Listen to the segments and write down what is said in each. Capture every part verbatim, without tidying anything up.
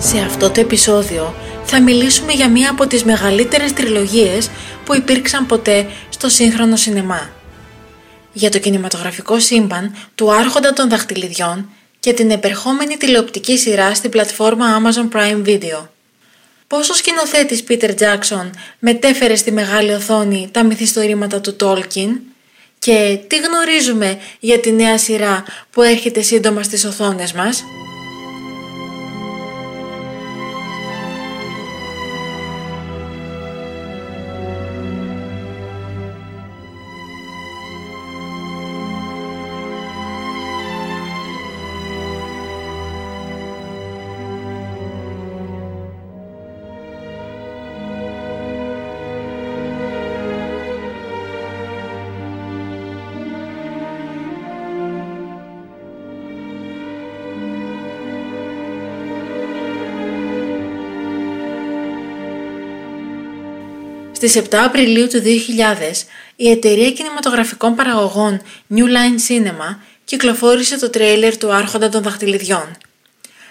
Σε αυτό το επεισόδιο θα μιλήσουμε για μία από τις μεγαλύτερες τριλογίες που υπήρξαν ποτέ στο σύγχρονο σινεμά. Για το κινηματογραφικό σύμπαν του Άρχοντα των Δαχτυλιδιών και την επερχόμενη τηλεοπτική σειρά στην πλατφόρμα Amazon Prime Video. Πώς ο σκηνοθέτης Peter Jackson μετέφερε στη μεγάλη οθόνη τα μυθιστορήματα του Tolkien και τι γνωρίζουμε για τη νέα σειρά που έρχεται σύντομα στις οθόνες μας. Στις επτά Απριλίου του δύο χιλιάδες, η εταιρεία κινηματογραφικών παραγωγών New Line Cinema κυκλοφόρησε το τρέιλερ του Άρχοντα των Δαχτυλιδιών,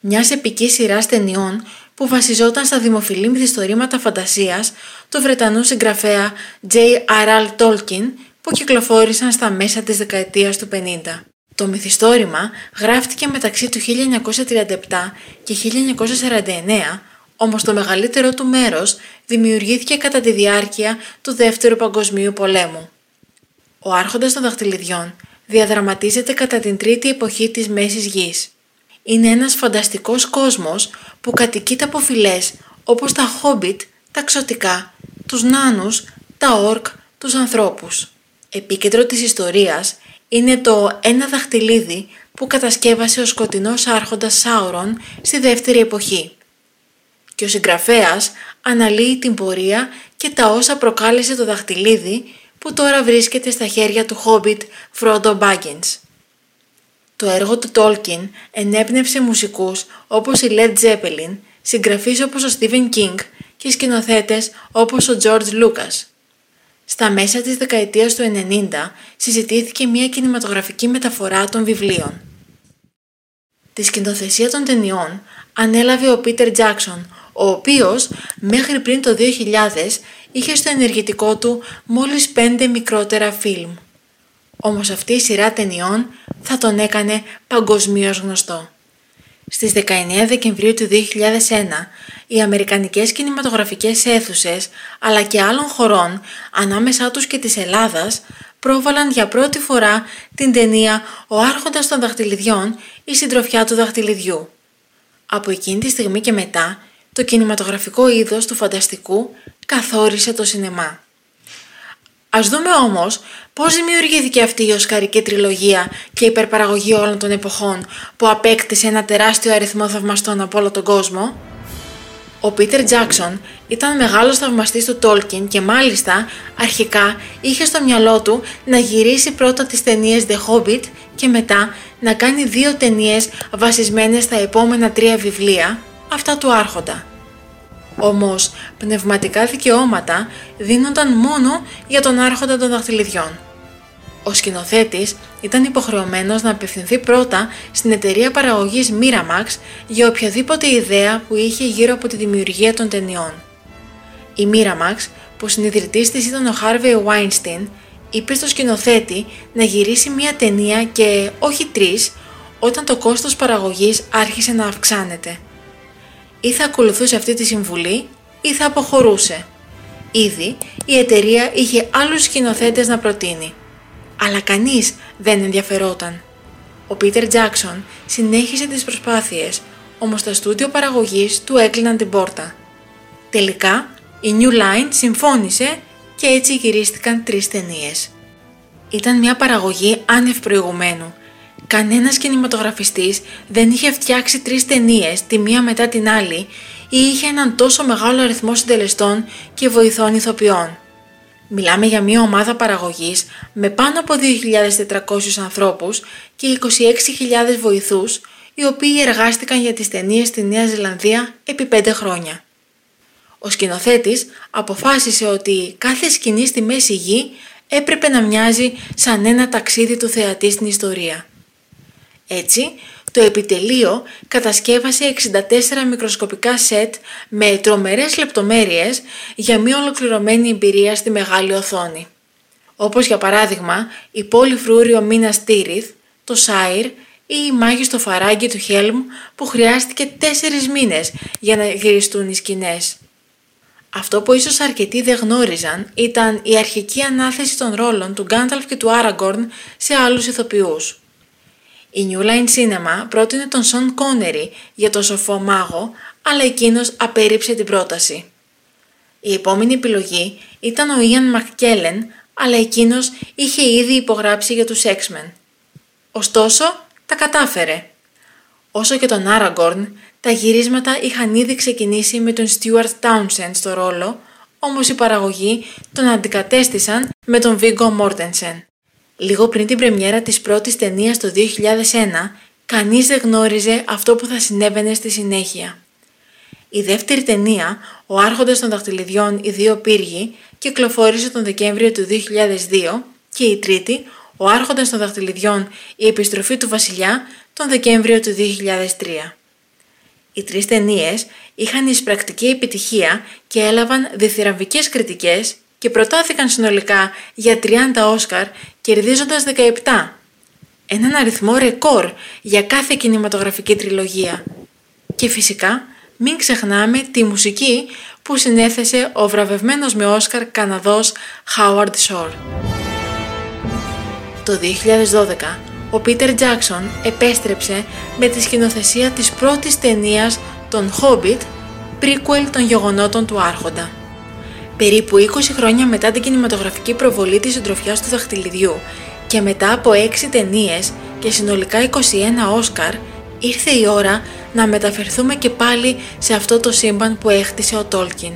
μιας επικής σειράς ταινιών που βασιζόταν στα δημοφιλή μυθιστορήματα φαντασίας του Βρετανού συγγραφέα Τζέι Αρ Αρ Tolkien που κυκλοφόρησαν στα μέσα της δεκαετίας του πενήντα. Το μυθιστόρημα γράφτηκε μεταξύ του χίλια εννιακόσια τριάντα επτά και χίλια εννιακόσια σαράντα εννέα, όμως το μεγαλύτερο του μέρος δημιουργήθηκε κατά τη διάρκεια του Δεύτερου Παγκοσμίου Πολέμου. Ο Άρχοντας των Δαχτυλιδιών διαδραματίζεται κατά την τρίτη εποχή της Μέσης Γης. Είναι ένας φανταστικός κόσμος που κατοικείται από φυλές όπως τα Χόμπιτ, τα Ξωτικά, τους Νάνους, τα Ορκ, τους Ανθρώπους. Επίκεντρο της ιστορίας είναι το «Ένα δαχτυλίδι» που κατασκεύασε ο σκοτεινός άρχοντας Σάουρον στη δεύτερη εποχή. Και ο συγγραφέας αναλύει την πορεία και τα όσα προκάλεσε το δαχτυλίδι που τώρα βρίσκεται στα χέρια του Χόμπιτ Φρόντο Baggins. Το έργο του Tolkien ενέπνευσε μουσικούς όπως η Led Zeppelin, συγγραφείς όπως ο Stephen King και σκηνοθέτες όπως ο George Lucas. Στα μέσα της δεκαετίας του ενενήντα συζητήθηκε μια κινηματογραφική μεταφορά των βιβλίων. Τη σκηνοθεσία των ταινιών ανέλαβε ο Peter Jackson, ο οποίος μέχρι πριν το δύο χιλιάδες είχε στο ενεργητικό του μόλις πέντε μικρότερα φιλμ. Όμως αυτή η σειρά ταινιών θα τον έκανε παγκοσμίως γνωστό. Στις δεκαεννέα Δεκεμβρίου του δύο χιλιάδες ένα, οι αμερικανικές κινηματογραφικές αίθουσες, αλλά και άλλων χωρών, ανάμεσά τους και της Ελλάδας, πρόβαλαν για πρώτη φορά την ταινία «Ο Άρχοντας των Δαχτυλιδιών: Η Συντροφιά του Δαχτυλιδιού». Από εκείνη τη στιγμή και μετά, το κινηματογραφικό είδος του φανταστικού καθόρισε το σινεμά. Ας δούμε όμως πώς δημιουργήθηκε αυτή η οσκαρική τριλογία και η υπερπαραγωγή όλων των εποχών που απέκτησε ένα τεράστιο αριθμό θαυμαστών από όλο τον κόσμο. Ο Πίτερ Τζάκσον ήταν μεγάλος θαυμαστής του Τόλκιν και μάλιστα αρχικά είχε στο μυαλό του να γυρίσει πρώτα τις ταινίες The Hobbit και μετά να κάνει δύο ταινίες βασισμένες στα επόμενα τρία βιβλία, αυτά του Άρχοντα. Όμως πνευματικά δικαιώματα δίνονταν μόνο για τον Άρχοντα των Δαχτυλιδιών. Ο σκηνοθέτης ήταν υποχρεωμένος να απευθυνθεί πρώτα στην εταιρεία παραγωγής Miramax για οποιαδήποτε ιδέα που είχε γύρω από τη δημιουργία των ταινιών. Η Miramax, που συνειδητής της ήταν ο Harvey Weinstein, είπε στο σκηνοθέτη να γυρίσει μία ταινία και όχι τρεις, όταν το κόστος παραγωγής άρχισε να αυξάνεται. Ή θα ακολουθούσε αυτή τη συμβουλή ή θα αποχωρούσε. Ήδη η εταιρεία είχε άλλους σκηνοθέτες να προτείνει. Αλλά κανείς δεν ενδιαφερόταν. Ο Πίτερ Τζάκσον συνέχισε τις προσπάθειες, όμως τα στούντιο παραγωγής του έκλειναν την πόρτα. Τελικά, η New Line συμφώνησε και έτσι γυρίστηκαν τρεις ταινίες. Ήταν μια παραγωγή άνευ προηγουμένου. Κανένας κινηματογραφιστής δεν είχε φτιάξει τρεις ταινίες τη μία μετά την άλλη ή είχε έναν τόσο μεγάλο αριθμό συντελεστών και βοηθών ηθοποιών. Μιλάμε για μια ομάδα παραγωγής με πάνω από δύο χιλιάδες τετρακόσιους ανθρώπους και είκοσι έξι χιλιάδες βοηθούς, οι οποίοι εργάστηκαν για τις ταινίες στη Νέα Ζηλανδία επί πέντε χρόνια. Ο σκηνοθέτης αποφάσισε ότι κάθε σκηνή στη μέση γη έπρεπε να μοιάζει σαν ένα ταξίδι του θεατή στην ιστορία. Έτσι, το επιτελείο κατασκεύασε εξήντα τέσσερα μικροσκοπικά σετ με τρομερές λεπτομέρειες για μια ολοκληρωμένη εμπειρία στη μεγάλη οθόνη. Όπως για παράδειγμα η πόλη φρούριο Μίνας Τίριθ, το Σάιρ ή η μάγη στο φαράγγι του Χέλμ, που χρειάστηκε τέσσερις μήνες για να γυριστούν οι σκηνές. Αυτό που ίσως αρκετοί δεν γνώριζαν ήταν η αρχική ανάθεση των ρόλων του Γκάνταλφ και του Άραγκορν σε άλλους ηθοποιούς. Η New Line Cinema πρότεινε τον Σον Κόνερι για τον σοφό μάγο, αλλά εκείνος απέρριψε την πρόταση. Η επόμενη επιλογή ήταν ο Ιαν Μακκέλεν, αλλά εκείνος είχε ήδη υπογράψει για τους X-Men. Ωστόσο, τα κατάφερε. Όσο και τον Άραγκορν, τα γυρίσματα είχαν ήδη ξεκινήσει με τον Stuart Townsend στο ρόλο, όμως η παραγωγή τον αντικατέστησαν με τον Viggo Mortensen. Λίγο πριν την πρεμιέρα της πρώτης ταινίας το δύο χιλιάδες ένα, κανείς δεν γνώριζε αυτό που θα συνέβαινε στη συνέχεια. Η δεύτερη ταινία, Ο Άρχοντας των Δαχτυλιδιών, οι δύο πύργοι, κυκλοφόρησε τον Δεκέμβριο του δύο χιλιάδες δύο και η τρίτη, Ο Άρχοντας των Δαχτυλιδιών, η επιστροφή του βασιλιά, τον Δεκέμβριο του δύο χιλιάδες τρία. Οι τρεις ταινίες είχαν εισπρακτική επιτυχία και έλαβαν διθυραμβικές κριτικές και προτάθηκαν συνολικά για τριάντα Όσκαρ, κερδίζοντας δεκαεπτά, έναν αριθμό ρεκόρ για κάθε κινηματογραφική τριλογία. Και φυσικά μην ξεχνάμε τη μουσική που συνέθεσε ο βραβευμένος με Όσκαρ Καναδός Howard Shore. Το δύο χιλιάδες δώδεκα ο Πίτερ Τζάκσον επέστρεψε με τη σκηνοθεσία της πρώτης ταινίας των Hobbit, prequel των γεγονότων του Άρχοντα. Περίπου είκοσι χρόνια μετά την κινηματογραφική προβολή της Συντροφιάς του Δαχτυλιδιού και μετά από έξι ταινίες και συνολικά είκοσι ένα Όσκαρ, ήρθε η ώρα να μεταφερθούμε και πάλι σε αυτό το σύμπαν που έχτισε ο Τόλκιν.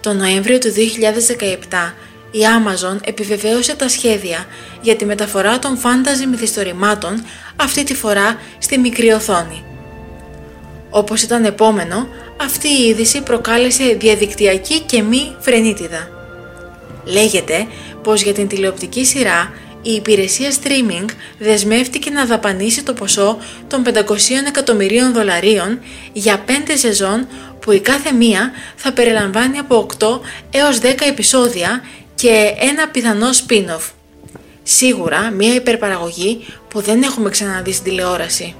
Τον Νοέμβριο του δύο χιλιάδες δεκαεπτά η Amazon επιβεβαίωσε τα σχέδια για τη μεταφορά των φάνταζι μυθιστορημάτων, αυτή τη φορά στη μικρή οθόνη. Όπως ήταν επόμενο, αυτή η είδηση προκάλεσε διαδικτυακή και μη φρενίτιδα. Λέγεται πως για την τηλεοπτική σειρά η υπηρεσία streaming δεσμεύτηκε να δαπανίσει το ποσό των πεντακοσίων εκατομμυρίων δολαρίων για πέντε σεζόν, που η κάθε μία θα περιλαμβάνει από οκτώ έως δέκα επεισόδια και ένα πιθανό spin-off. Σίγουρα μια υπερπαραγωγή που δεν έχουμε ξαναδεί στην τηλεόραση.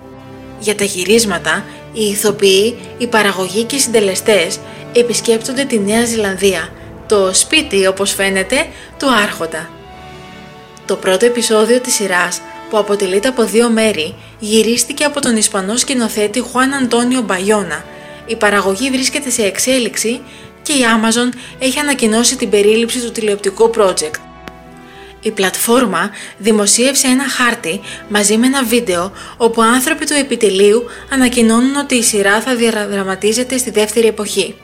Για τα γυρίσματα, οι ηθοποιοί, οι παραγωγοί και οι συντελεστές επισκέπτονται τη Νέα Ζηλανδία, το σπίτι, όπως φαίνεται, του Άρχοντα. Το πρώτο επεισόδιο της σειράς, που αποτελείται από δύο μέρη, γυρίστηκε από τον Ισπανό σκηνοθέτη Juan Antonio Bayona. Η παραγωγή βρίσκεται σε εξέλιξη και η Amazon έχει ανακοινώσει την περίληψη του τηλεοπτικού project. Η πλατφόρμα δημοσίευσε ένα χάρτη μαζί με ένα βίντεο όπου άνθρωποι του επιτελείου ανακοινώνουν ότι η σειρά θα διαδραματίζεται στη δεύτερη εποχή.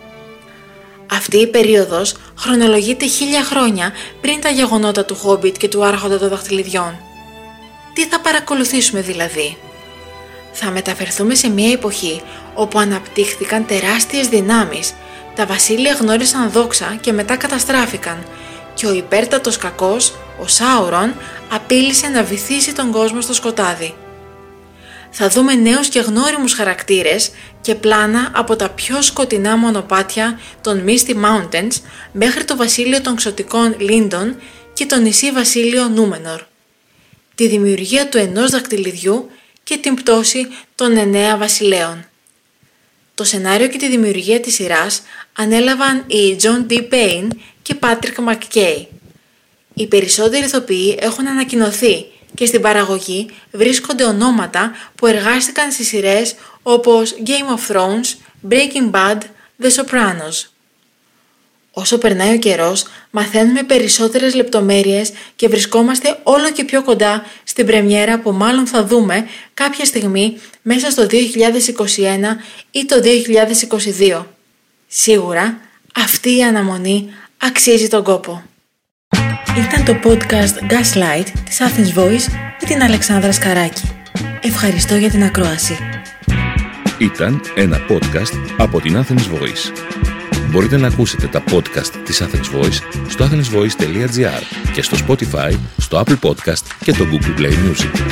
Αυτή η περίοδος χρονολογείται χίλια χρόνια πριν τα γεγονότα του Χόμπιτ και του Άρχοντα των Δαχτυλιδιών. Τι θα παρακολουθήσουμε δηλαδή? Θα μεταφερθούμε σε μια εποχή όπου αναπτύχθηκαν τεράστιες δυνάμεις, τα βασίλεια γνώρισαν δόξα και μετά καταστράφηκαν και ο υπέρτατος κακός, ο Σάουρον, απείλησε να βυθίσει τον κόσμο στο σκοτάδι. Θα δούμε νέους και γνώριμους χαρακτήρες και πλάνα από τα πιο σκοτεινά μονοπάτια των Misty Mountains μέχρι το βασίλειο των ξωτικών Λίντον και το νησί βασίλειο Νούμενορ. Τη δημιουργία του ενός δακτυλιδιού και την πτώση των εννέα βασιλέων. Το σενάριο και τη δημιουργία της σειράς ανέλαβαν οι John D. Payne και Patrick McKay. Οι περισσότεροι ηθοποιοί έχουν ανακοινωθεί και στην παραγωγή βρίσκονται ονόματα που εργάστηκαν στις σειρές όπως Game of Thrones, Breaking Bad, The Sopranos. Όσο περνάει ο καιρός, μαθαίνουμε περισσότερες λεπτομέρειες και βρισκόμαστε όλο και πιο κοντά στην πρεμιέρα που μάλλον θα δούμε κάποια στιγμή μέσα στο δύο χιλιάδες είκοσι ένα ή το δύο χιλιάδες είκοσι δύο. Σίγουρα, αυτή η αναμονή αξίζει τον κόπο. Ήταν το podcast Gaslight της Athens Voice με την Αλεξάνδρα Σκαράκη. Ευχαριστώ για την ακρόαση. Ήταν ένα podcast από την Athens Voice. Μπορείτε να ακούσετε τα podcast της Athens Voice στο athensvoice τελεία gr και στο Spotify, στο Apple Podcast και το Google Play Music.